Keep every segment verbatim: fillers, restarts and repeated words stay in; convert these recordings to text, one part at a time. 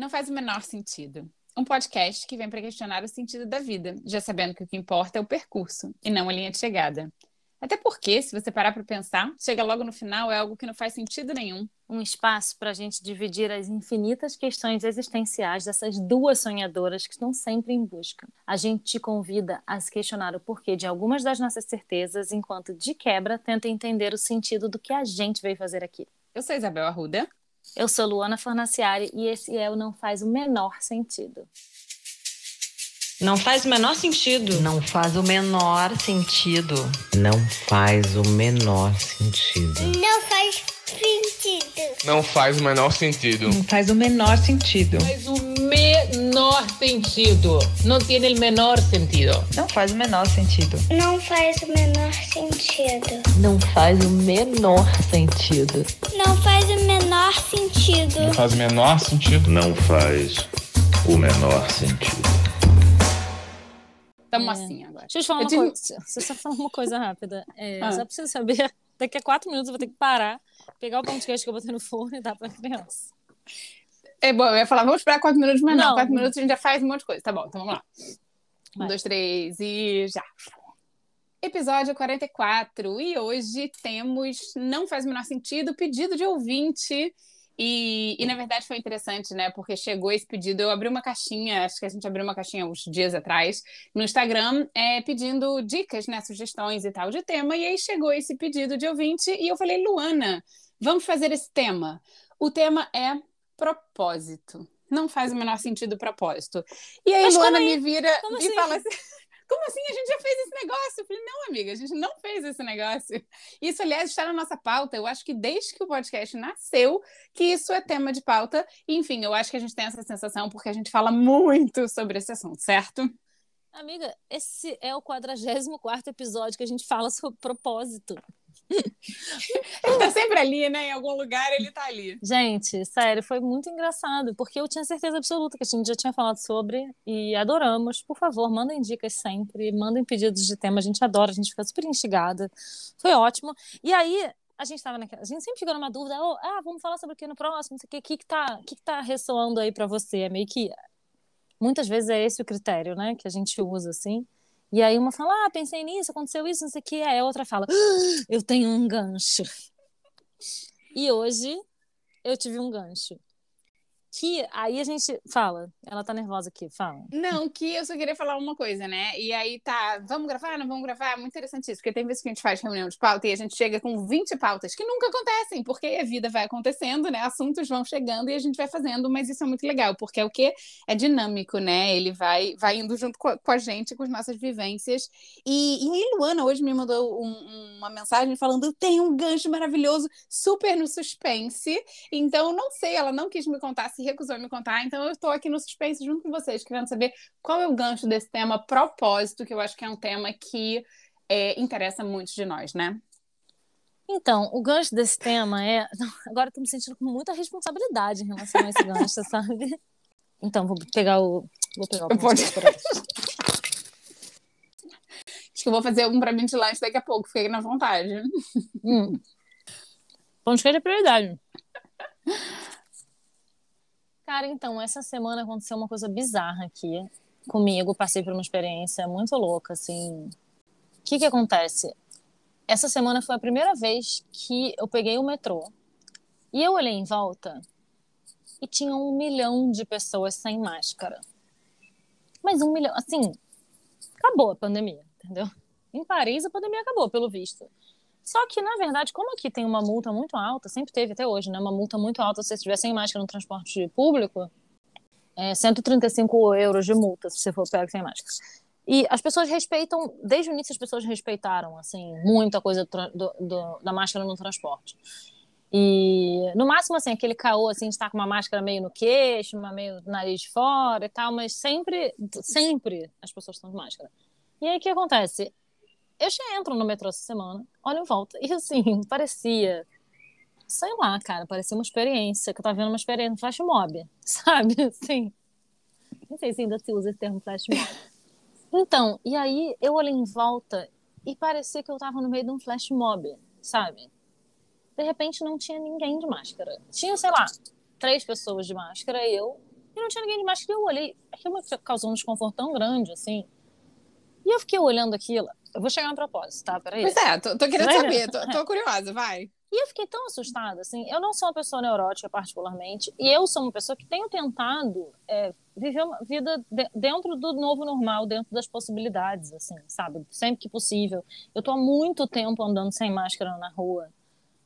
Não Faz o Menor Sentido, um podcast que vem para questionar o sentido da vida, já sabendo que o que importa é o percurso e não a linha de chegada. Até porque, se você parar para pensar, chega logo no final é algo que não faz sentido nenhum. Um espaço para a gente dividir as infinitas questões existenciais dessas duas sonhadoras que estão sempre em busca. A gente te convida a se questionar o porquê de algumas das nossas certezas, enquanto, de quebra, tenta entender o sentido do que a gente veio fazer aqui. Eu sou Isabel Arruda. Eu sou Luana Fornaciari e esse é o Não Faz o Menor Sentido. Não faz o menor sentido. Não faz o menor sentido. Não faz o menor sentido. Não faz sentido. Não faz o menor sentido. Não faz o menor sentido. Não faz o menor sentido. Não tem o menor sentido. Não faz o menor sentido. Não faz o menor sentido. Não faz o menor sentido. Não faz o menor sentido. Não faz o menor sentido. Não faz o menor sentido. Estamos é. assim agora. Deixa eu te falar eu uma te... coisa. Deixa eu só falar uma coisa rápida. É, ah. Eu só preciso saber. Daqui a quatro minutos eu vou ter que parar, pegar o pão de queijo que eu botei no forno e dar para a criança. É bom, eu ia falar, vamos esperar quatro minutos, mas não. não. Quatro minutos a gente já faz um monte de coisa. Tá bom, então vamos lá. Vai. Um, dois, três e já. Episódio quarenta e quatro. E hoje temos Não Faz o Menor Sentido, pedido de ouvinte. E, e, na verdade, foi interessante, né? Porque chegou esse pedido, eu abri uma caixinha, acho que a gente abriu uma caixinha uns dias atrás, no Instagram, é, pedindo dicas, né? Sugestões e tal de tema. E aí chegou esse pedido de ouvinte e eu falei, Luana, vamos fazer esse tema. O tema é propósito. Não faz o menor sentido o propósito. E aí, mas Luana aí? me vira como e assim? fala assim... Como assim? A gente já fez esse negócio? Eu falei, não, amiga, a gente não fez esse negócio. Isso, aliás, está na nossa pauta. Eu acho que desde que o podcast nasceu, que isso é tema de pauta. Enfim, eu acho que a gente tem essa sensação porque a gente fala muito sobre esse assunto, certo? Amiga, esse é o quadragésimo quarto episódio que a gente fala sobre propósito. Ele tá sempre ali, né? Em algum lugar ele tá ali. Gente, sério, foi muito engraçado, porque eu tinha certeza absoluta que a gente já tinha falado sobre e adoramos. Por favor, mandem dicas sempre, mandem pedidos de tema, a gente adora, a gente fica super instigada. Foi ótimo. E aí, a gente tava naquela... A gente sempre ficou numa dúvida, oh, ah, vamos falar sobre o que no próximo, não sei o que, o que que tá, que que tá ressoando aí pra você? É meio que... Muitas vezes é esse o critério, né? Que a gente usa, assim. E aí uma fala, ah, pensei nisso, aconteceu isso, não sei o que. Aí a outra fala, ah, eu tenho um gancho. E hoje eu tive um gancho. Que aí a gente fala, ela tá nervosa aqui, fala. Não, que eu só queria falar uma coisa, né? E aí tá, vamos gravar, não vamos gravar? Muito interessante isso, porque tem vezes que a gente faz reunião de pauta e a gente chega com vinte pautas que nunca acontecem, porque a vida vai acontecendo, né? Assuntos vão chegando e a gente vai fazendo, mas isso é muito legal, porque é o quê? É dinâmico, né? Ele vai, vai indo junto com a, com a gente, com as nossas vivências. E, e aí Luana hoje me mandou um, uma mensagem falando, eu tenho um gancho maravilhoso, super no suspense. Então, não sei, ela não quis me contar, recusou a me contar, então eu estou aqui no suspense junto com vocês, querendo saber qual é o gancho desse tema propósito, que eu acho que é um tema que é, interessa muito de nós, né? Então, o gancho desse tema é... Agora eu tô me sentindo com muita responsabilidade em relação a esse gancho, sabe? Então, vou pegar o... Vou pegar o... Acho que eu vou fazer um pra mim de lanche daqui a pouco, fiquei na vontade. Hum. Pão de queijo é prioridade. Cara, então, essa semana aconteceu uma coisa bizarra aqui comigo, passei por uma experiência muito louca, assim. O que que acontece? Essa semana foi a primeira vez que eu peguei o metrô e eu olhei em volta e tinha um milhão de pessoas sem máscara. Mas um milhão, assim, acabou a pandemia, entendeu? Em Paris a pandemia acabou, pelo visto. Só que, na verdade, como aqui tem uma multa muito alta, sempre teve até hoje, né? Uma multa muito alta se você estiver sem máscara no transporte público, é cento e trinta e cinco euros de multa se você for pego sem máscara. E as pessoas respeitam, desde o início as pessoas respeitaram, assim, muita coisa do, do, da máscara no transporte. E, no máximo, assim, aquele caô, assim, de estar com uma máscara meio no queixo, uma meio no nariz de fora e tal, mas sempre, sempre as pessoas estão de máscara. E aí, o que acontece? Eu já entro no metrô essa semana, olho em volta, e assim, parecia, sei lá, cara, parecia uma experiência, que eu tava vendo uma experiência, um flash mob, sabe, assim, não sei se ainda se usa esse termo flash mob. Então, e aí eu olhei em volta e parecia que eu tava no meio de um flash mob, sabe, de repente não tinha ninguém de máscara, tinha, sei lá, três pessoas de máscara, eu E não tinha ninguém de máscara, eu olhei. Aquilo me causou um desconforto tão grande, assim. E eu fiquei olhando aquilo. Eu vou chegar no propósito, tá? Peraí. Pois é, tô, tô querendo saber, tô, tô curiosa, vai. E eu fiquei tão assustada, assim. Eu não sou uma pessoa neurótica, particularmente. E eu sou uma pessoa que tenho tentado é, viver uma vida de, dentro do novo normal, dentro das possibilidades, assim, sabe? Sempre que possível. Eu tô há muito tempo andando sem máscara na rua,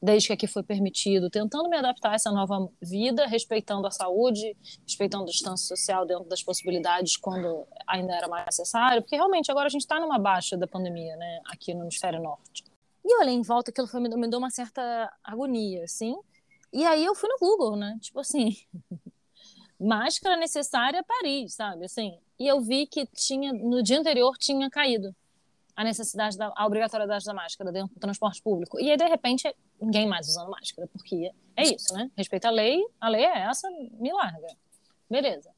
desde que aqui foi permitido, tentando me adaptar a essa nova vida, respeitando a saúde, respeitando a distância social dentro das possibilidades quando ainda era mais necessário, porque realmente agora a gente está numa baixa da pandemia, né, aqui no hemisfério norte. E eu olhei em volta, aquilo foi, me deu uma certa agonia, assim, e aí eu fui no Google, né, tipo assim, máscara necessária Paris, sabe, assim, e eu vi que tinha, no dia anterior tinha caído a necessidade, da, a obrigatoriedade da máscara dentro do transporte público, e aí de repente ninguém mais usando máscara, porque é isso, né? Respeita a lei, a lei é essa, me larga. Beleza.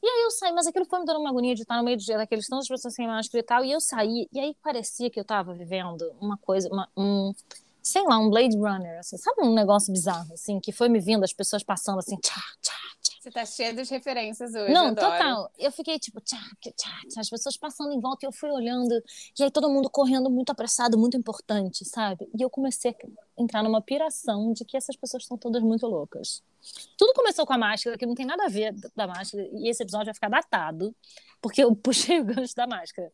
E aí eu saí, mas aquilo foi me dando uma agonia de estar no meio do dia daqueles tantas pessoas sem máscara e tal, e eu saí, e aí parecia que eu tava vivendo uma coisa, uma, um, sei lá, um Blade Runner, assim, sabe, um negócio bizarro, assim, que foi me vindo, as pessoas passando assim, tchá, tchá, tchá. Você tá cheia de referências hoje, não, adoro. Total. Eu fiquei tipo, tchá, tchá, tchá, as pessoas passando em volta, e eu fui olhando, e aí todo mundo correndo muito apressado, muito importante, sabe? E eu comecei a entrar numa piração de que essas pessoas estão todas muito loucas. Tudo começou com a máscara, que não tem nada a ver da máscara, e esse episódio vai ficar datado, porque eu puxei o gancho da máscara.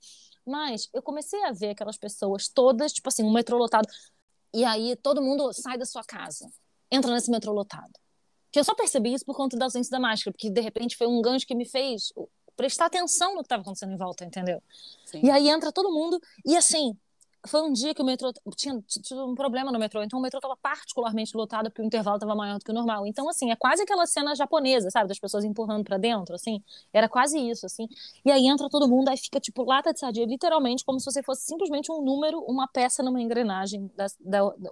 Mas eu comecei a ver aquelas pessoas todas, tipo assim, um metrô lotado, e aí todo mundo sai da sua casa, entra nesse metrô lotado. Que eu só percebi isso por conta da ausência da máscara, porque de repente foi um gancho que me fez prestar atenção no que estava acontecendo em volta, entendeu? Sim. E aí entra todo mundo, e assim, foi um dia que o metrô, tinha tido um problema no metrô, então o metrô estava particularmente lotado, porque o intervalo estava maior do que o normal. Então, assim, é quase aquela cena japonesa, sabe, das pessoas empurrando para dentro, assim, era quase isso, assim. E aí entra todo mundo, aí fica tipo lata de sardinha, literalmente, como se você fosse simplesmente um número, uma peça numa engrenagem da... da, da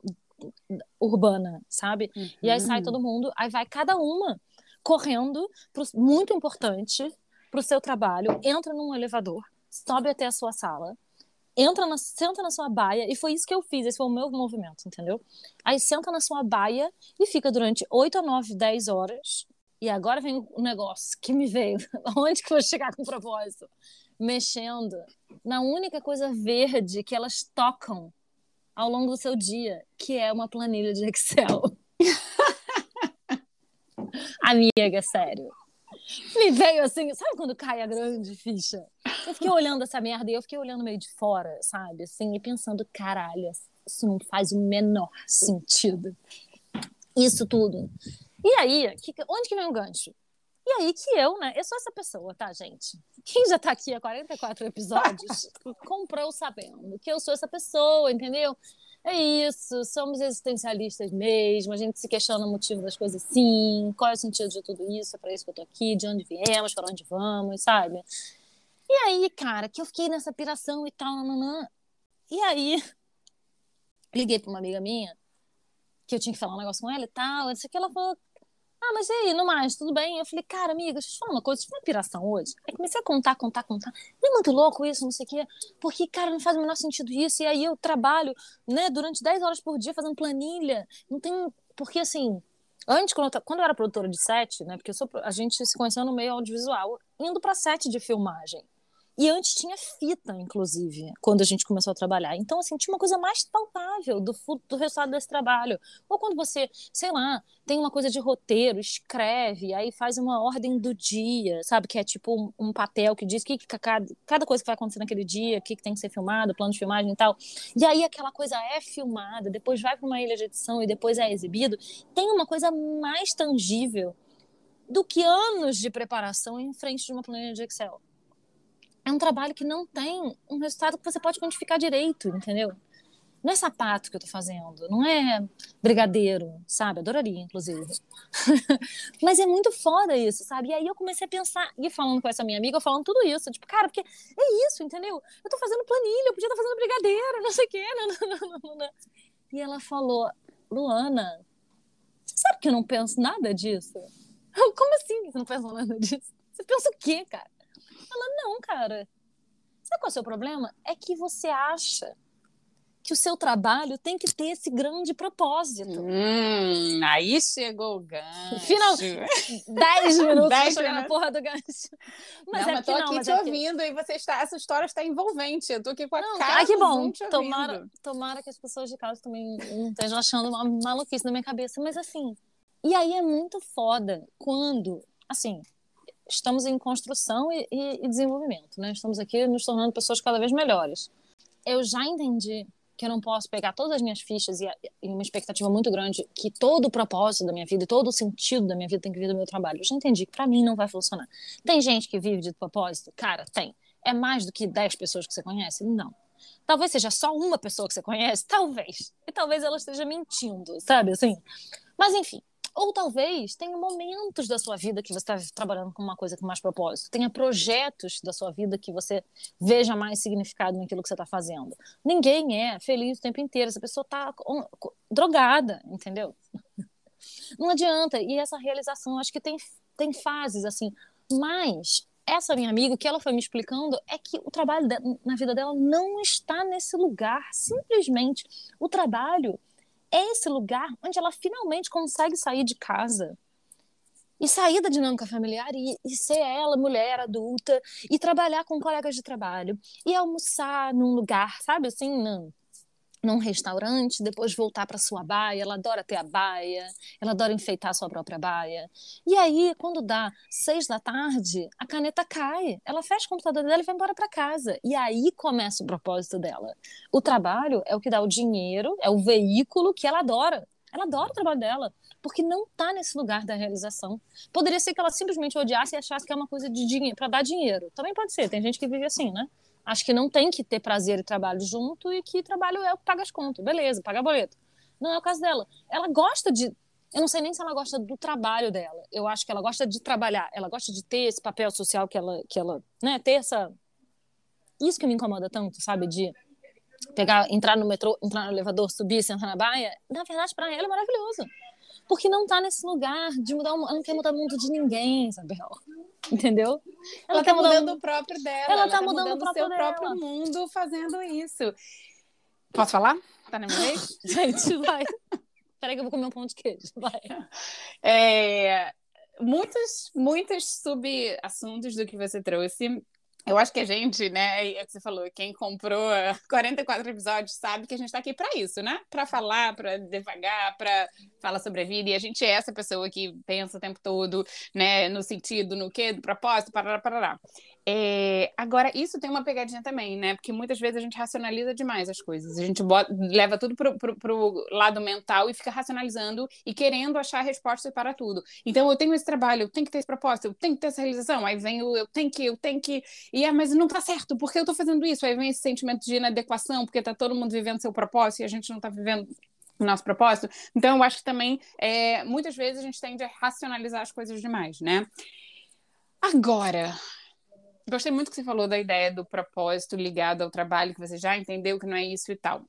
urbana, sabe? Uhum. E aí sai todo mundo, aí vai cada uma correndo, pro, muito importante, pro seu trabalho, entra num elevador, sobe até a sua sala, entra na, senta na sua baia, e foi isso que eu fiz, esse foi o meu movimento, entendeu? Aí senta na sua baia e fica durante oito a nove, dez horas, e agora vem o negócio que me veio, onde que eu vou chegar com o propósito? Mexendo na única coisa verde que elas tocam ao longo do seu dia, que é uma planilha de Excel. Amiga, sério. Me veio assim, sabe quando cai a grande ficha? Eu fiquei olhando essa merda e eu fiquei olhando meio de fora, sabe? Assim, e pensando, caralho, isso não faz o menor sentido. Isso tudo. E aí, que, onde que vem o gancho? E aí que eu, né? Eu sou essa pessoa, tá, gente? Quem já tá aqui há quarenta e quatro episódios comprou sabendo que eu sou essa pessoa, entendeu? É isso, somos existencialistas mesmo, a gente se questiona o motivo das coisas, sim, qual é o sentido de tudo isso, é pra isso que eu tô aqui, de onde viemos, para onde vamos, sabe? E aí, cara, que eu fiquei nessa piração e tal, nananã. E aí, liguei pra uma amiga minha, que eu tinha que falar um negócio com ela e tal, eu disse que ela falou... Ah, mas e aí, no mais, tudo bem? Eu falei, cara, amiga, deixa eu te falar uma coisa, isso foi uma piração hoje. Aí comecei a contar, contar, contar. Não é muito louco isso, não sei o quê. Porque, cara, não faz o menor sentido isso. E aí eu trabalho, né, durante dez horas por dia fazendo planilha. Não tem... Porque, assim, antes, quando eu, quando eu era produtora de set, né, porque eu sou, a gente se conheceu no meio audiovisual, indo pra set de filmagem. E antes tinha fita, inclusive, quando a gente começou a trabalhar. Então, assim, tinha uma coisa mais palpável do, do resultado desse trabalho. Ou quando você, sei lá, tem uma coisa de roteiro, escreve, aí faz uma ordem do dia, sabe? Que é tipo um, um papel que diz que, que cada, cada coisa que vai acontecer naquele dia, o que, que tem que ser filmado, plano de filmagem e tal. E aí aquela coisa é filmada, depois vai para uma ilha de edição e depois é exibido. Tem uma coisa mais tangível do que anos de preparação em frente de uma planilha de Excel. É um trabalho que não tem um resultado que você pode quantificar direito, entendeu? Não é sapato que eu tô fazendo, não é brigadeiro, sabe? Adoraria, inclusive. Mas é muito foda isso, sabe? E aí eu comecei a pensar, e falando com essa minha amiga, eu falando tudo isso, tipo, cara, porque é isso, entendeu? Eu tô fazendo planilha, eu podia estar fazendo brigadeiro, não sei o quê. Não, não, não, não, não. E ela falou, Luana, sabe que eu não penso nada disso? Eu, como assim você não pensa nada disso? Você pensa o quê, cara? Ela, não, cara. Sabe qual é o seu problema? É que você acha que o seu trabalho tem que ter esse grande propósito. Hum, aí chegou o gancho. Finalmente. Dez minutos para chegar na porra do gancho. Mas não, é mas tô que não, aqui mas te é ouvindo que... e você está, essa história está envolvente. Eu tô aqui com a não, cara. Ah, que bom. Tomara, tomara que as pessoas de casa também não estejam achando uma maluquice na minha cabeça. Mas assim, e aí é muito foda quando, assim, estamos em construção e, e, e desenvolvimento, né? Estamos aqui nos tornando pessoas cada vez melhores. Eu já entendi que eu não posso pegar todas as minhas fichas e, e uma expectativa muito grande que todo o propósito da minha vida e todo o sentido da minha vida tem que vir do meu trabalho. Eu já entendi que pra mim não vai funcionar. Tem gente que vive de propósito? Cara, tem. É mais do que dez pessoas que você conhece? Não. Talvez seja só uma pessoa que você conhece? Talvez. E talvez ela esteja mentindo, sabe, assim? Mas enfim. Ou talvez tenha momentos da sua vida que você está trabalhando com uma coisa com mais propósito. Tenha projetos da sua vida que você veja mais significado naquilo que você está fazendo. Ninguém é feliz o tempo inteiro. Essa pessoa está drogada, entendeu? Não adianta. E essa realização, acho que tem, tem fases, assim. Mas essa minha amiga, o que ela foi me explicando é que o trabalho de, na vida dela não está nesse lugar. Simplesmente o trabalho... é esse lugar onde ela finalmente consegue sair de casa e sair da dinâmica familiar e, e ser ela, mulher, adulta, e trabalhar com colegas de trabalho, e almoçar num lugar, sabe, assim, num, num restaurante, depois voltar para sua baia. Ela adora ter a baia, ela adora enfeitar a sua própria baia. E aí, quando dá seis da tarde, a caneta cai, ela fecha o computador dela e vai embora para casa. E aí começa o propósito dela. O trabalho é o que dá o dinheiro, é o veículo que ela adora. Ela adora o trabalho dela, porque não tá nesse lugar da realização. Poderia ser que ela simplesmente odiasse e achasse que é uma coisa de dinheiro, para dar dinheiro. Também pode ser, tem gente que vive assim, né? Acho que não tem que ter prazer e trabalho junto e que trabalho é o que paga as contas. Beleza, paga boleto. Não é o caso dela. Ela gosta de... Eu não sei nem se ela gosta do trabalho dela. Eu acho que ela gosta de trabalhar. Ela gosta de ter esse papel social que ela... Que ela, né, ter essa... Isso que me incomoda tanto, sabe? De pegar, entrar no metrô, entrar no elevador, subir, sentar na baia. Na verdade, pra ela é maravilhoso. Porque não tá nesse lugar de mudar... Ela não quer mudar o mundo de ninguém, Isabel. Entendeu? Ela, ela tá mudando, mudando o próprio dela. Ela, ela tá, tá mudando, mudando o próprio, seu dela. próprio mundo fazendo isso. Posso falar? Tá na minha vez? Gente, vai. Peraí que eu vou comer um pão de queijo. Vai. É, muitos, muitos sub-assuntos do que você trouxe. Eu acho que a gente, né, é o que você falou, quem comprou quarenta e quatro episódios sabe que a gente tá aqui pra isso, né? Pra falar, pra devagar, pra falar sobre a vida. E a gente é essa pessoa que pensa o tempo todo, né, no sentido, no quê, do propósito, parará, parará. É, agora, isso tem uma pegadinha também, né? Porque muitas vezes a gente racionaliza demais as coisas. A gente bota, leva tudo pro, pro, pro lado mental e fica racionalizando e querendo achar respostas para tudo. Então, eu tenho esse trabalho, eu tenho que ter esse propósito, eu tenho que ter essa realização. Aí vem o eu tenho que, eu tenho que... E é, mas não tá certo, por que eu tô fazendo isso? Aí vem esse sentimento de inadequação, porque tá todo mundo vivendo seu propósito e a gente não tá vivendo o nosso propósito. Então, eu acho que também, é, muitas vezes a gente tende a racionalizar as coisas demais, né? Agora... Gostei muito que você falou da ideia do propósito ligado ao trabalho, que você já entendeu que não é isso e tal.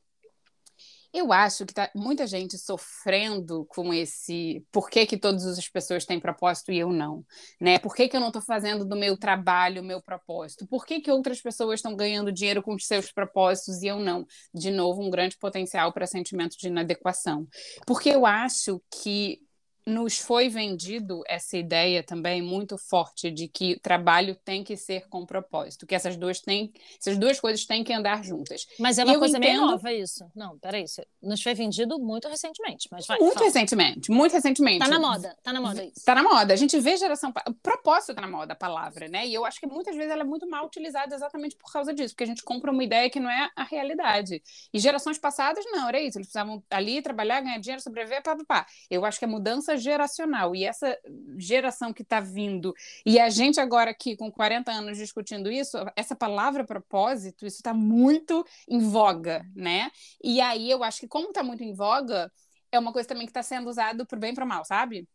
Eu acho que tá muita gente sofrendo com esse por que que todas as pessoas têm propósito e eu não, né? Por que que eu não estou fazendo do meu trabalho o meu propósito? Por que que outras pessoas estão ganhando dinheiro com os seus propósitos e eu não? De novo, um grande potencial para sentimento de inadequação. Porque eu acho que nos foi vendido essa ideia também muito forte de que trabalho tem que ser com propósito, que essas duas, têm, essas duas coisas têm que andar juntas. Mas é uma eu coisa entendo... meio nova isso. Não, peraí, isso nos foi vendido muito recentemente. Mas vai, muito fala. recentemente, muito recentemente. Tá na moda, tá na moda isso. Tá na moda, a gente vê geração... O propósito tá na moda, a palavra, né? E eu acho que muitas vezes ela é muito mal utilizada exatamente por causa disso, porque a gente compra uma ideia que não é a realidade. E gerações passadas, não, era isso. Eles precisavam ali trabalhar, ganhar dinheiro, sobreviver, pá, pá, pá. Eu acho que a mudança geracional, e essa geração que está vindo, e a gente agora aqui com quarenta anos discutindo isso, essa palavra propósito, isso está muito em voga, né? E aí eu acho que como está muito em voga, é uma coisa também que está sendo usada para o bem e para o mal, sabe?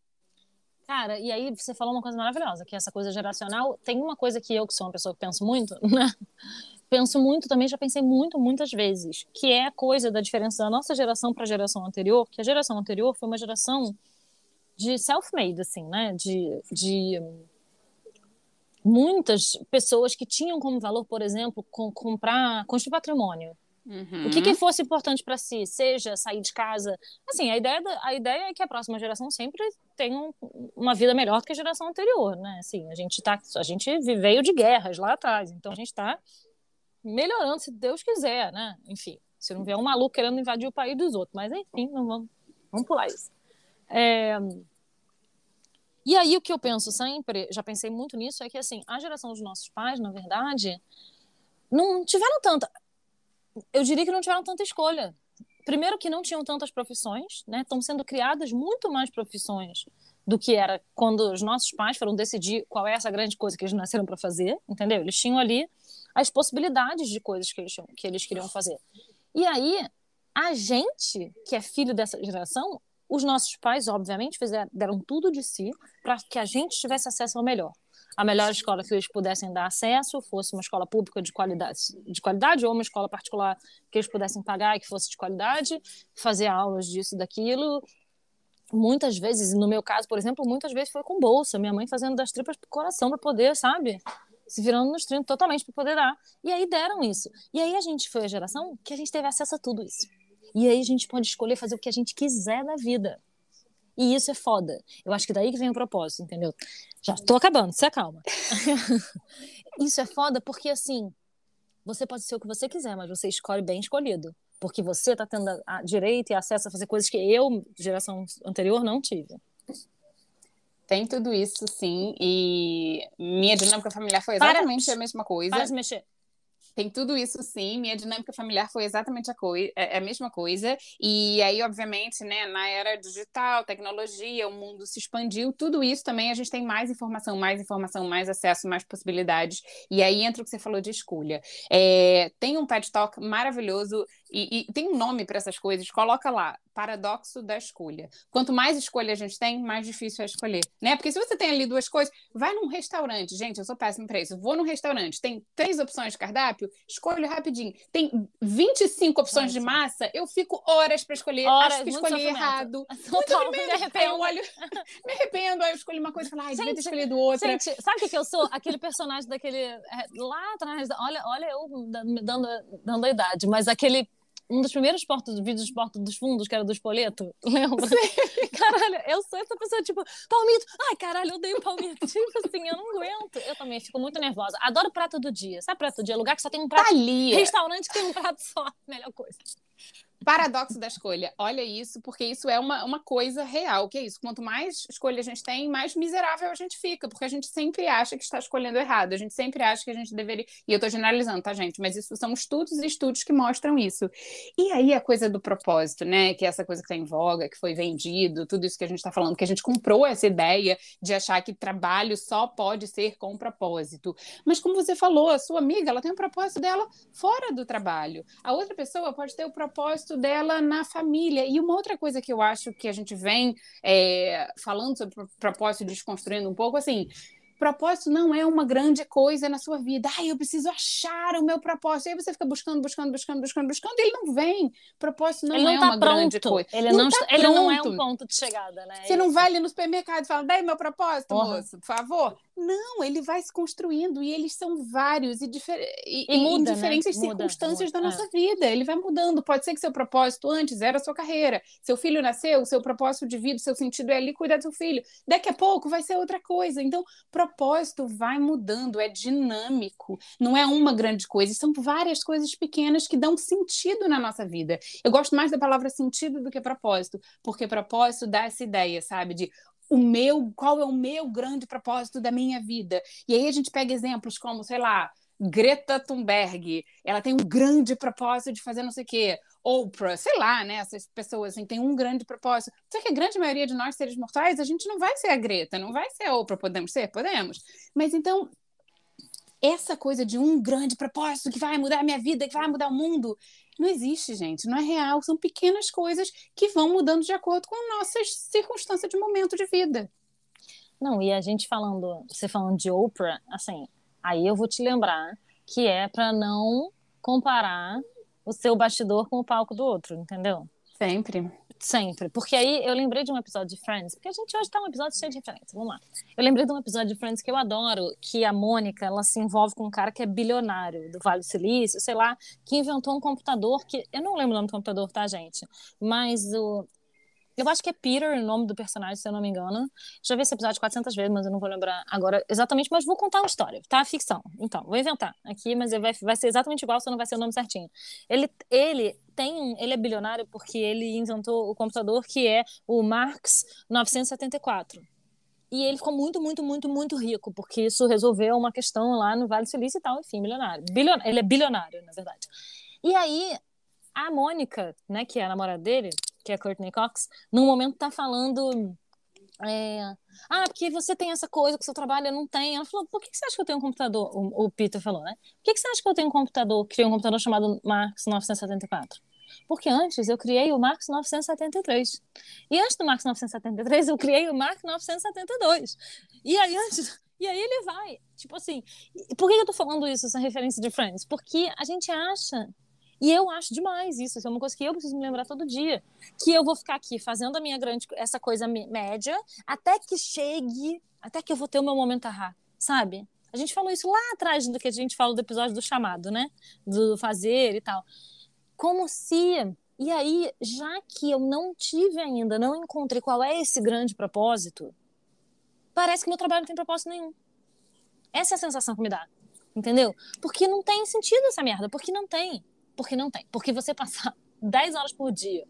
Cara, e aí você falou uma coisa maravilhosa, que essa coisa geracional, tem uma coisa que eu, que sou uma pessoa que penso muito, né? Penso muito também, já pensei muito, muitas vezes, que é a coisa da diferença da nossa geração para a geração anterior, que a geração anterior foi uma geração de self-made, assim, né? De, de muitas pessoas que tinham como valor, por exemplo, com, comprar, construir patrimônio. Uhum. O que, que fosse importante para si, seja sair de casa. Assim, a ideia, da, a ideia é que a próxima geração sempre tenha um, uma vida melhor do que a geração anterior, né? Assim, a gente tá, a gente veio de guerras lá atrás, então a gente está melhorando, se Deus quiser, né? Enfim, se não vier um maluco querendo invadir o país dos outros. Mas, enfim, não vamos, vamos pular isso. É... E aí, o que eu penso sempre, já pensei muito nisso, é que, assim, a geração dos nossos pais, na verdade, não tiveram tanta... Eu diria que não tiveram tanta escolha. Primeiro que não tinham tantas profissões, né? Estão sendo criadas muito mais profissões do que era quando os nossos pais foram decidir qual é essa grande coisa que eles nasceram para fazer, entendeu? Eles tinham ali as possibilidades de coisas que eles, que eles queriam fazer. E aí, a gente, que é filho dessa geração, os nossos pais, obviamente, fizeram, deram tudo de si para que a gente tivesse acesso ao melhor. A melhor escola que eles pudessem dar acesso fosse uma escola pública de qualidade, de qualidade ou uma escola particular que eles pudessem pagar e que fosse de qualidade, fazer aulas disso, daquilo. Muitas vezes, no meu caso, por exemplo, muitas vezes foi com bolsa. Minha mãe fazendo das tripas pro coração para poder, sabe? Se virando nos trinta totalmente para poder dar. E aí deram isso. E aí a gente foi a geração que a gente teve acesso a tudo isso. E aí a gente pode escolher fazer o que a gente quiser na vida. E isso é foda. Eu acho que daí que vem o propósito, entendeu? Já tô acabando, se acalma. Isso é foda porque, assim, você pode ser o que você quiser, mas você escolhe bem escolhido. Porque você tá tendo a direito e acesso a fazer coisas que eu, geração anterior, não tive. Tem tudo isso, sim. E minha dinâmica familiar foi exatamente para, a mesma coisa. Para de mexer. Tem tudo isso, sim. Minha dinâmica familiar foi exatamente a, coi- a mesma coisa. E aí, obviamente, né, na era digital, tecnologia, o mundo se expandiu. Tudo isso também a gente tem mais informação, mais informação, mais acesso, mais possibilidades. E aí entra o que você falou de escolha. É, tem um TED Talk maravilhoso e, e tem um nome para essas coisas. Coloca lá. Paradoxo da escolha. Quanto mais escolha a gente tem, mais difícil é escolher, né? Porque se você tem ali duas coisas, vai num restaurante. Gente, eu sou péssima para isso. Vou num restaurante, tem três opções de cardápio, escolho rapidinho. Tem vinte e cinco opções de massa, eu fico horas para escolher. Horas, acho que escolhi errado. Muito me arrependo. Eu olho, me arrependo, aí eu escolho uma coisa e falo, ai, devia ter escolhido outra. Gente, sabe o que eu sou? Aquele personagem daquele... Lá atrás, olha, olha eu dando, dando a idade, mas aquele... Um dos primeiros portos, vídeos de Porto dos Fundos, que era do Spoletto, lembra? Sim. Caralho, eu sou essa pessoa, tipo, palmito. Ai, caralho, eu odeio palmito. Tipo assim, eu não aguento. Eu também fico muito nervosa. Adoro prato do dia. Sabe prato do dia? Lugar que só tem um prato. Thalia. Restaurante que tem um prato só. Melhor coisa. Paradoxo da escolha. Olha isso, porque isso é uma, uma coisa real, que é isso. Quanto mais escolha a gente tem, mais miserável a gente fica, porque a gente sempre acha que está escolhendo errado, a gente sempre acha que a gente deveria... E eu estou generalizando, tá, gente? Mas isso são estudos e estudos que mostram isso. E aí a coisa do propósito, né? Que é essa coisa que está em voga, que foi vendido, tudo isso que a gente está falando, que a gente comprou essa ideia de achar que trabalho só pode ser com propósito. Mas como você falou, a sua amiga, ela tem um propósito dela fora do trabalho. A outra pessoa pode ter o propósito dela na família. E uma outra coisa que eu acho que a gente vem é, falando sobre propósito, desconstruindo um pouco, assim, propósito não é uma grande coisa na sua vida. Ai, eu preciso achar o meu propósito. E aí você fica buscando, buscando, buscando, buscando, buscando, e ele não vem. Propósito não, não é tá uma pronto. grande coisa. Ele não, não tá ele não é um ponto de chegada, né? Você Isso. não vai ali no supermercado e fala, daí meu propósito, uhum. moço, por favor. Não, ele vai se construindo e eles são vários e, difer- e, e muda, em diferentes né? circunstâncias muda, da muda. nossa vida. Ele vai mudando. Pode ser que seu propósito antes era a sua carreira. Seu filho nasceu, seu propósito de vida, seu sentido é ali cuidar do seu filho. Daqui a pouco vai ser outra coisa. Então, propósito vai mudando, é dinâmico. Não é uma grande coisa. São várias coisas pequenas que dão sentido na nossa vida. Eu gosto mais da palavra sentido do que propósito, porque propósito dá essa ideia, sabe, de... O meu, qual é o meu grande propósito da minha vida? E aí a gente pega exemplos como, sei lá, Greta Thunberg, ela tem um grande propósito de fazer não sei o quê. Oprah, sei lá, né? Essas pessoas assim, têm um grande propósito. Só que a grande maioria de nós, seres mortais, a gente não vai ser a Greta, não vai ser a Oprah. Podemos ser? Podemos. Mas então, essa coisa de um grande propósito que vai mudar a minha vida, que vai mudar o mundo... Não existe, gente, não é real. São pequenas coisas que vão mudando de acordo com nossas circunstâncias de momento de vida. Não, e a gente falando, você falando de Oprah, assim, aí eu vou te lembrar que é para não comparar o seu bastidor com o palco do outro, entendeu? Sempre. Sempre. Porque aí eu lembrei de um episódio de Friends, porque a gente hoje tá um episódio cheio de referências. Vamos lá. Eu lembrei de um episódio de Friends que eu adoro, que a Mônica, ela se envolve com um cara que é bilionário do Vale do Silício, sei lá, que inventou um computador que... Eu não lembro o nome do computador, tá, gente? Mas o... Eu acho que é Peter o nome do personagem, se eu não me engano. Já vi esse episódio quatrocentas vezes, mas eu não vou lembrar agora exatamente, mas vou contar uma história, tá? Ficção. Então, vou inventar aqui, mas vai, vai ser exatamente igual, só não vai ser o nome certinho. Ele, ele, tem, ele é bilionário porque ele inventou o computador que é o Marx novecentos e setenta e quatro. E ele ficou muito, muito, muito, muito rico, porque isso resolveu uma questão lá no Vale do Silício e tal, enfim, milionário. Bilion... Ele é bilionário, na verdade. E aí, a Mônica, né, que é a namorada dele... que é a Courtney Cox, num momento tá falando é, ah, porque você tem essa coisa que o seu trabalho eu não tenho. Ela falou, por que você acha que eu tenho um computador? O, o Peter falou, né? Por que você acha que eu tenho um computador, criei um computador chamado Marx novecentos e setenta e quatro? Porque antes eu criei o Marx novecentos e setenta e três. E antes do Marx novecentos e setenta e três eu criei o Marx novecentos e setenta e dois. E aí antes... E aí ele vai, tipo assim... Por que eu tô falando isso, essa referência de Friends? Porque a gente acha... E eu acho demais isso, isso é uma coisa que eu preciso me lembrar todo dia, que eu vou ficar aqui fazendo a minha grande, essa coisa média, até que chegue, até que eu vou ter o meu momento ahá, sabe? A gente falou isso lá atrás do que a gente falou do episódio do chamado, né? Do fazer e tal. Como se... E aí, já que eu não tive ainda, não encontrei qual é esse grande propósito, parece que meu trabalho não tem propósito nenhum. Essa é a sensação que me dá, entendeu? Porque não tem sentido essa merda, porque não tem. Porque não tem. Porque você passar dez horas por dia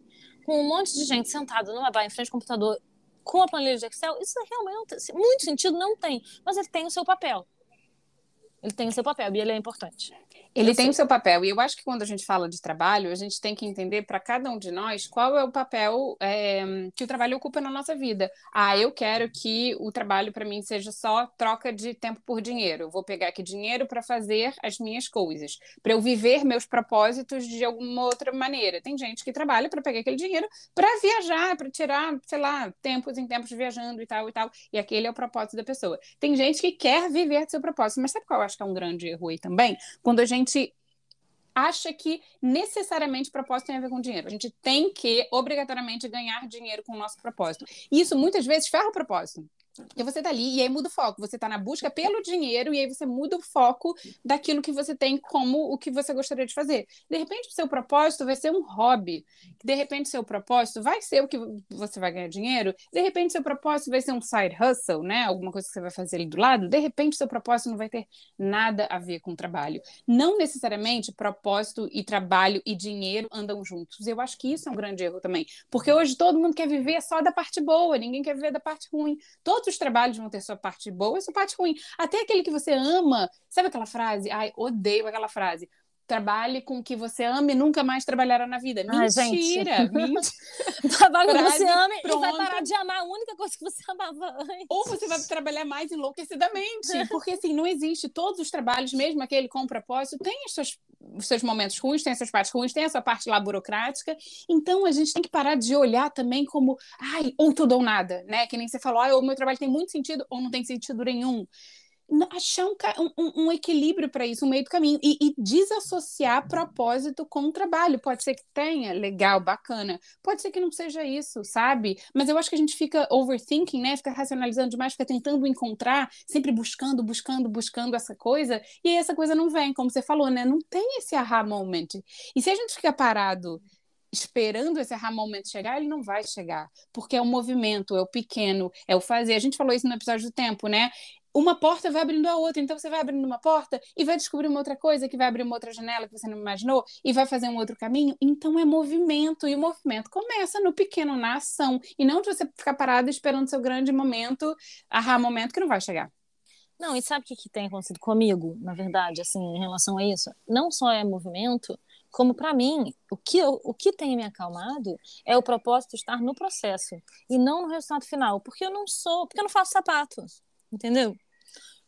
com um monte de gente sentada numa baia em frente ao computador com a planilha de Excel, isso realmente não tem, muito sentido não tem. Mas ele tem o seu papel. Ele tem o seu papel e ele é importante. Ele eu tem sei. o seu papel. E eu acho que quando a gente fala de trabalho, a gente tem que entender para cada um de nós qual é o papel é, que o trabalho ocupa na nossa vida. Ah, eu quero que o trabalho para mim seja só troca de tempo por dinheiro. Eu vou pegar aqui dinheiro para fazer as minhas coisas, para eu viver meus propósitos de alguma outra maneira. Tem gente que trabalha para pegar aquele dinheiro para viajar, para tirar, sei lá, tempos em tempos viajando e tal e tal. E aquele é o propósito da pessoa. Tem gente que quer viver do seu propósito. Mas sabe qual é? Acho que é um grande erro aí também, quando a gente acha que necessariamente propósito tem a ver com dinheiro. A gente tem que, obrigatoriamente, ganhar dinheiro com o nosso propósito. E isso, muitas vezes, ferra o propósito. Porque você tá ali e aí muda o foco. Você tá na busca pelo dinheiro e aí você muda o foco daquilo que você tem como o que você gostaria de fazer. De repente, o seu propósito vai ser um hobby. De repente, o seu propósito vai ser o que você vai ganhar dinheiro. De repente, o seu propósito vai ser um side hustle, né? Alguma coisa que você vai fazer ali do lado. De repente, o seu propósito não vai ter nada a ver com o trabalho. Não necessariamente propósito e trabalho e dinheiro andam juntos. Eu acho que isso é um grande erro também. Porque hoje todo mundo quer viver só da parte boa. Ninguém quer viver da parte ruim. Todos os trabalhos vão ter sua parte boa e sua parte ruim. Até aquele que você ama. Sabe aquela frase? Ai, odeio aquela frase. Trabalhe com o que você ama e nunca mais trabalhará na vida. Mentira! Ah, mentira. Trabalhe com o que você ama e vai parar de amar a única coisa que você amava antes. Ou você vai trabalhar mais enlouquecidamente. Porque, assim, não existe. Todos os trabalhos, mesmo aquele com propósito, tem as suas, os seus momentos ruins, tem as suas partes ruins, tem a sua parte lá burocrática. Então, a gente tem que parar de olhar também como, ai, ou tudo ou nada, né? Que nem você falou, ai, ou o meu trabalho tem muito sentido ou não tem sentido nenhum. Achar um, um, um equilíbrio para isso, um meio do caminho, e, e desassociar propósito com o trabalho. Pode ser que tenha, legal, bacana, pode ser que não seja isso, sabe? Mas eu acho que a gente fica overthinking, né? Fica racionalizando demais, fica tentando encontrar, sempre buscando, buscando, buscando essa coisa, e aí essa coisa não vem, como você falou, né? Não tem esse aha moment. E se a gente ficar parado esperando esse aha moment chegar, ele não vai chegar, porque é o movimento, é o pequeno, é o fazer. A gente falou isso no episódio do tempo, né? Uma porta vai abrindo a outra, então você vai abrindo uma porta e vai descobrir uma outra coisa, que vai abrir uma outra janela que você não imaginou e vai fazer um outro caminho. Então é movimento, e o movimento começa no pequeno, na ação, e não de você ficar parado esperando seu grande momento, ahá, momento que não vai chegar. Não, e sabe o que, que tem acontecido comigo, na verdade, assim, em relação a isso? Não só é movimento, como para mim, o que, eu, o que tem me acalmado é o propósito de estar no processo e não no resultado final, porque eu não sou, porque eu não faço sapato. Entendeu?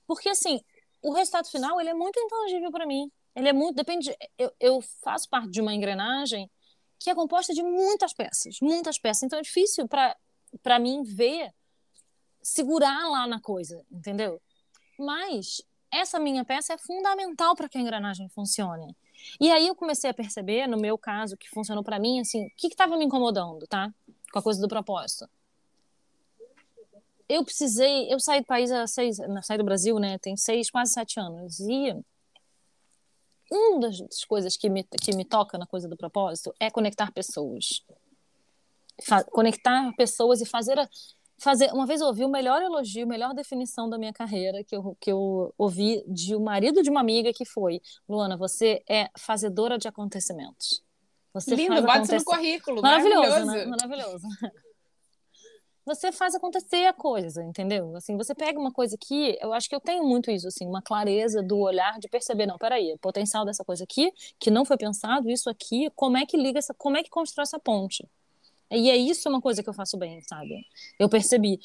Porque, assim, o resultado final, ele é muito intangível para mim. Ele é muito... Depende... Eu, eu faço parte de uma engrenagem que é composta de muitas peças. Muitas peças. Então, é difícil para para mim ver, segurar lá na coisa. Entendeu? Mas essa minha peça é fundamental para que a engrenagem funcione. E aí eu comecei a perceber, no meu caso, que funcionou pra mim, assim, o que que tava me incomodando, tá? Com a coisa do propósito. Eu precisei, eu saí do país há seis, saí do Brasil, né, tem seis, quase sete anos, e uma das coisas que me, que me toca na coisa do propósito é conectar pessoas. Fa- conectar pessoas e fazer a... Fazer, uma vez eu ouvi o melhor elogio, a melhor definição da minha carreira, que eu, que eu ouvi de um marido de uma amiga, que foi: Luana, você é fazedora de acontecimentos. Você Lindo, faz bota isso no currículo. Maravilhoso, maravilhoso. Né? Maravilhoso. Você faz acontecer a coisa, entendeu? Assim, você pega uma coisa que, eu acho que eu tenho muito isso, assim, uma clareza do olhar de perceber, não, peraí, o potencial dessa coisa aqui, que não foi pensado, isso aqui, como é que liga, essa, como é que constrói essa ponte? E é isso uma coisa que eu faço bem, sabe? Eu percebi.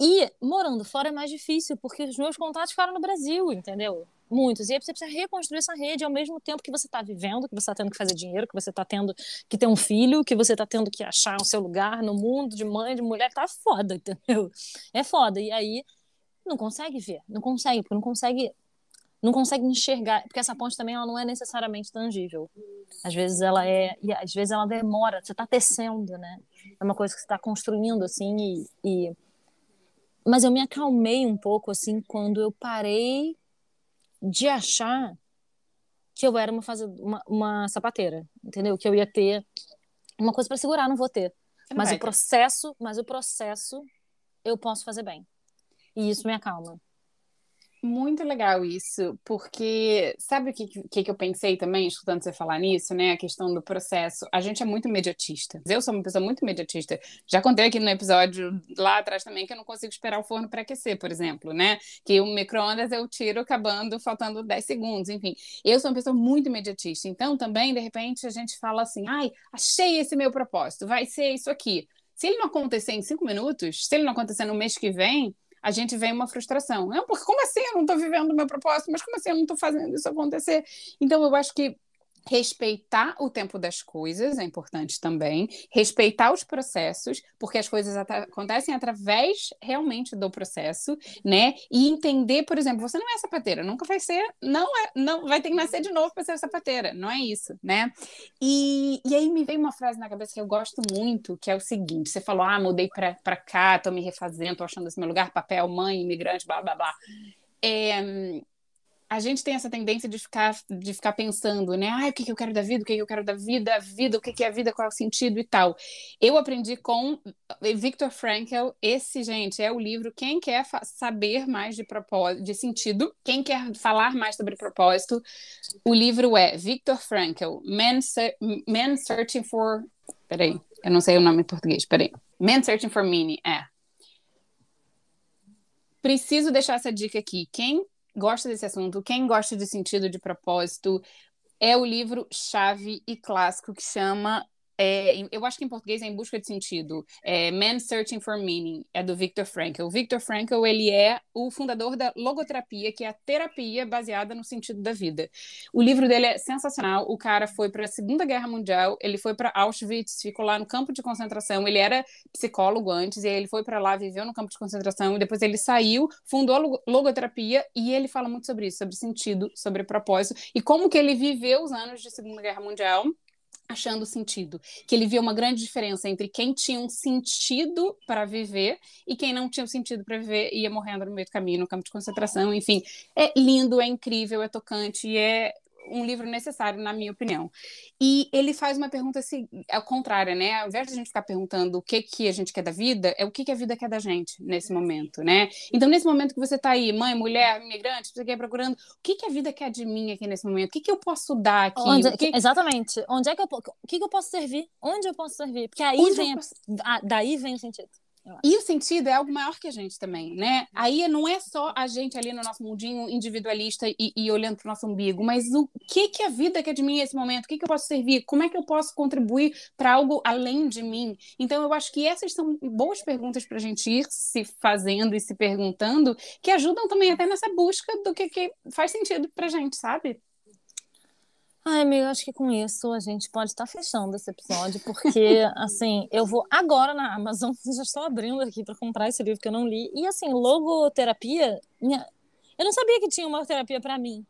E morando fora é mais difícil, porque os meus contatos ficaram no Brasil, entendeu? Muitos. E aí você precisa reconstruir essa rede ao mesmo tempo que você está vivendo, que você está tendo que fazer dinheiro, que você está tendo que ter um filho, que você está tendo que achar o seu lugar no mundo de mãe, de mulher. Tá foda, entendeu? É foda. E aí não consegue ver, não consegue, porque não consegue... não consegue enxergar, porque essa ponte também ela não é necessariamente tangível. Às vezes ela é, e às vezes ela demora, você está tecendo, né? É uma coisa que você está construindo, assim, e, e... Mas eu me acalmei um pouco, assim, quando eu parei de achar que eu era uma, faz... uma, uma sapateira, entendeu? Que eu ia ter uma coisa para segurar, não vou ter. Você mas o processo, mas o processo eu posso fazer bem. E isso me acalma. Muito legal isso, porque sabe o que, que, que eu pensei também, escutando você falar nisso, né? A questão do processo. A gente é muito imediatista. Eu sou uma pessoa muito imediatista. Já contei aqui no episódio lá atrás também que eu não consigo esperar o forno para aquecer, por exemplo, né? Que o micro-ondas eu tiro acabando, faltando dez segundos, enfim. Eu sou uma pessoa muito imediatista. Então também, de repente, a gente fala assim, ai, achei esse meu propósito, vai ser isso aqui. Se ele não acontecer em cinco minutos, se ele não acontecer no mês que vem, a gente vem uma frustração. Não, porque como assim eu não estou vivendo o meu propósito? Mas como assim eu não estou fazendo isso acontecer? Então, eu acho que respeitar o tempo das coisas é importante também, respeitar os processos, porque as coisas atra- acontecem através realmente do processo, né? E entender, por exemplo, você não é sapateira, nunca vai ser, não é, não vai ter que nascer de novo para ser sapateira, não é isso, né? E, e aí me veio uma frase na cabeça que eu gosto muito, que é o seguinte: você falou, ah, mudei para cá, tô me refazendo, tô achando esse meu lugar, papel, mãe, imigrante, blá, blá, blá. É... A gente tem essa tendência de ficar, de ficar pensando, né? Ah, o que, que eu quero da vida? O que, que eu quero da vida? A vida, o que, que é a vida? Qual é o sentido e tal? Eu aprendi com Viktor Frankl. Esse, gente, é o livro Quem Quer fa- Saber Mais de, Propós- de Sentido, Quem Quer Falar Mais Sobre Propósito. O livro é Viktor Frankl, Men, Se- Men Searching for... Peraí, eu não sei o nome em português, peraí. Men Searching for Meaning, é. Preciso deixar essa dica aqui. Quem gosta desse assunto, quem gosta de sentido, de propósito, é o livro chave e clássico que chama, é, eu acho que em português é Em Busca de Sentido, é Man Searching for Meaning, é do Viktor Frankl. O Viktor Frankl, ele é o fundador da logoterapia, que é a terapia baseada no sentido da vida. O livro dele é sensacional. O cara foi para a Segunda Guerra Mundial, ele foi para Auschwitz, ficou lá no campo de concentração, ele era psicólogo antes, e aí ele foi para lá, viveu no campo de concentração, e depois ele saiu, fundou a logoterapia, e ele fala muito sobre isso, sobre sentido, sobre propósito, e como que ele viveu os anos de Segunda Guerra Mundial, achando sentido, que ele via uma grande diferença entre quem tinha um sentido para viver e quem não tinha um sentido para viver e ia morrendo no meio do caminho, no campo de concentração, enfim. É lindo, é incrível, é tocante e é um livro necessário, na minha opinião. E ele faz uma pergunta assim, ao contrário, né? Ao invés de a gente ficar perguntando o que, que a gente quer da vida, é o que, que a vida quer da gente nesse momento, né? Então, nesse momento que você está aí, mãe, mulher, imigrante, você quer procurando, o que, que a vida quer de mim aqui nesse momento? O que, que eu posso dar aqui? Onde, que... Exatamente. Onde é que eu, o que, que eu posso servir? Onde eu posso servir? Porque aí vem, posso... a, daí vem o sentido. E o sentido é algo maior que a gente também, né? Aí não é só a gente ali no nosso mundinho individualista e, e olhando para o nosso umbigo, mas o que, que a vida quer de mim nesse momento? O que, que eu posso servir? Como é que eu posso contribuir para algo além de mim? Então eu acho que essas são boas perguntas para a gente ir se fazendo e se perguntando, que ajudam também até nessa busca do que, que faz sentido para a gente, sabe? Ai, amiga, acho que com isso a gente pode estar fechando esse episódio, porque, assim, eu vou agora na Amazon, já estou abrindo aqui para comprar esse livro que eu não li, e, assim, logoterapia, minha... eu não sabia que tinha uma terapia para mim.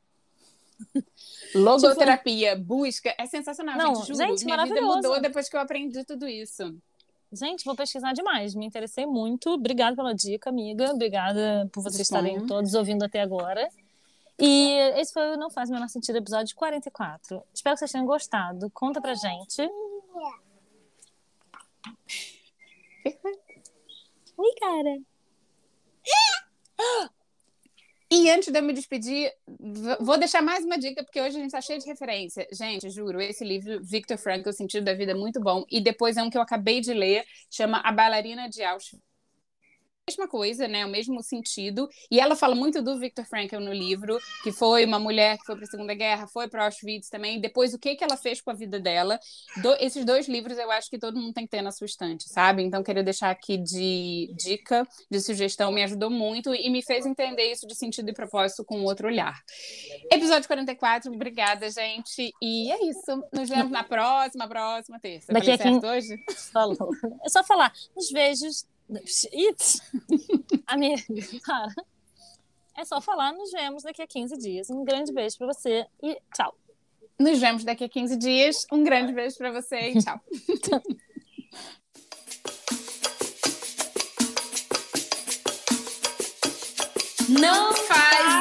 Logoterapia, tipo... busca, é sensacional. Não, gente, juro, gente, minha vida mudou depois que eu aprendi tudo isso. Gente, vou pesquisar demais, me interessei muito. Obrigada pela dica, amiga. Obrigada por vocês estarem todos ouvindo até agora. E esse foi o Não Faz o Menor Sentido, episódio quarenta e quatro. Espero que vocês tenham gostado. Conta pra gente. Oi, cara. E antes de eu me despedir, vou deixar mais uma dica, porque hoje a gente tá cheio de referência. Gente, juro, esse livro, Viktor Frankl, O Sentido da Vida, é muito bom. E depois é um que eu acabei de ler, chama A Bailarina de Auschwitz. Mesma coisa, né? O mesmo sentido. E ela fala muito do Viktor Frankl no livro, que foi uma mulher que foi para a Segunda Guerra, foi para Auschwitz também. Depois, o que, que ela fez com a vida dela. Do, esses dois livros eu acho que todo mundo tem que ter na sua estante, sabe? Então, queria deixar aqui de dica, de sugestão. Me ajudou muito e me fez entender isso de sentido e propósito com outro olhar. Episódio quarenta e quatro. Obrigada, gente. E é isso. Nos vemos na próxima, próxima terça. Daqui a quem... hoje? Falou. É só falar. Nos beijos. Amiga, para. É só falar, nos vemos daqui a quinze dias. Um grande beijo pra você e tchau. Nos vemos daqui a quinze dias. Um grande beijo pra você e tchau. Não faz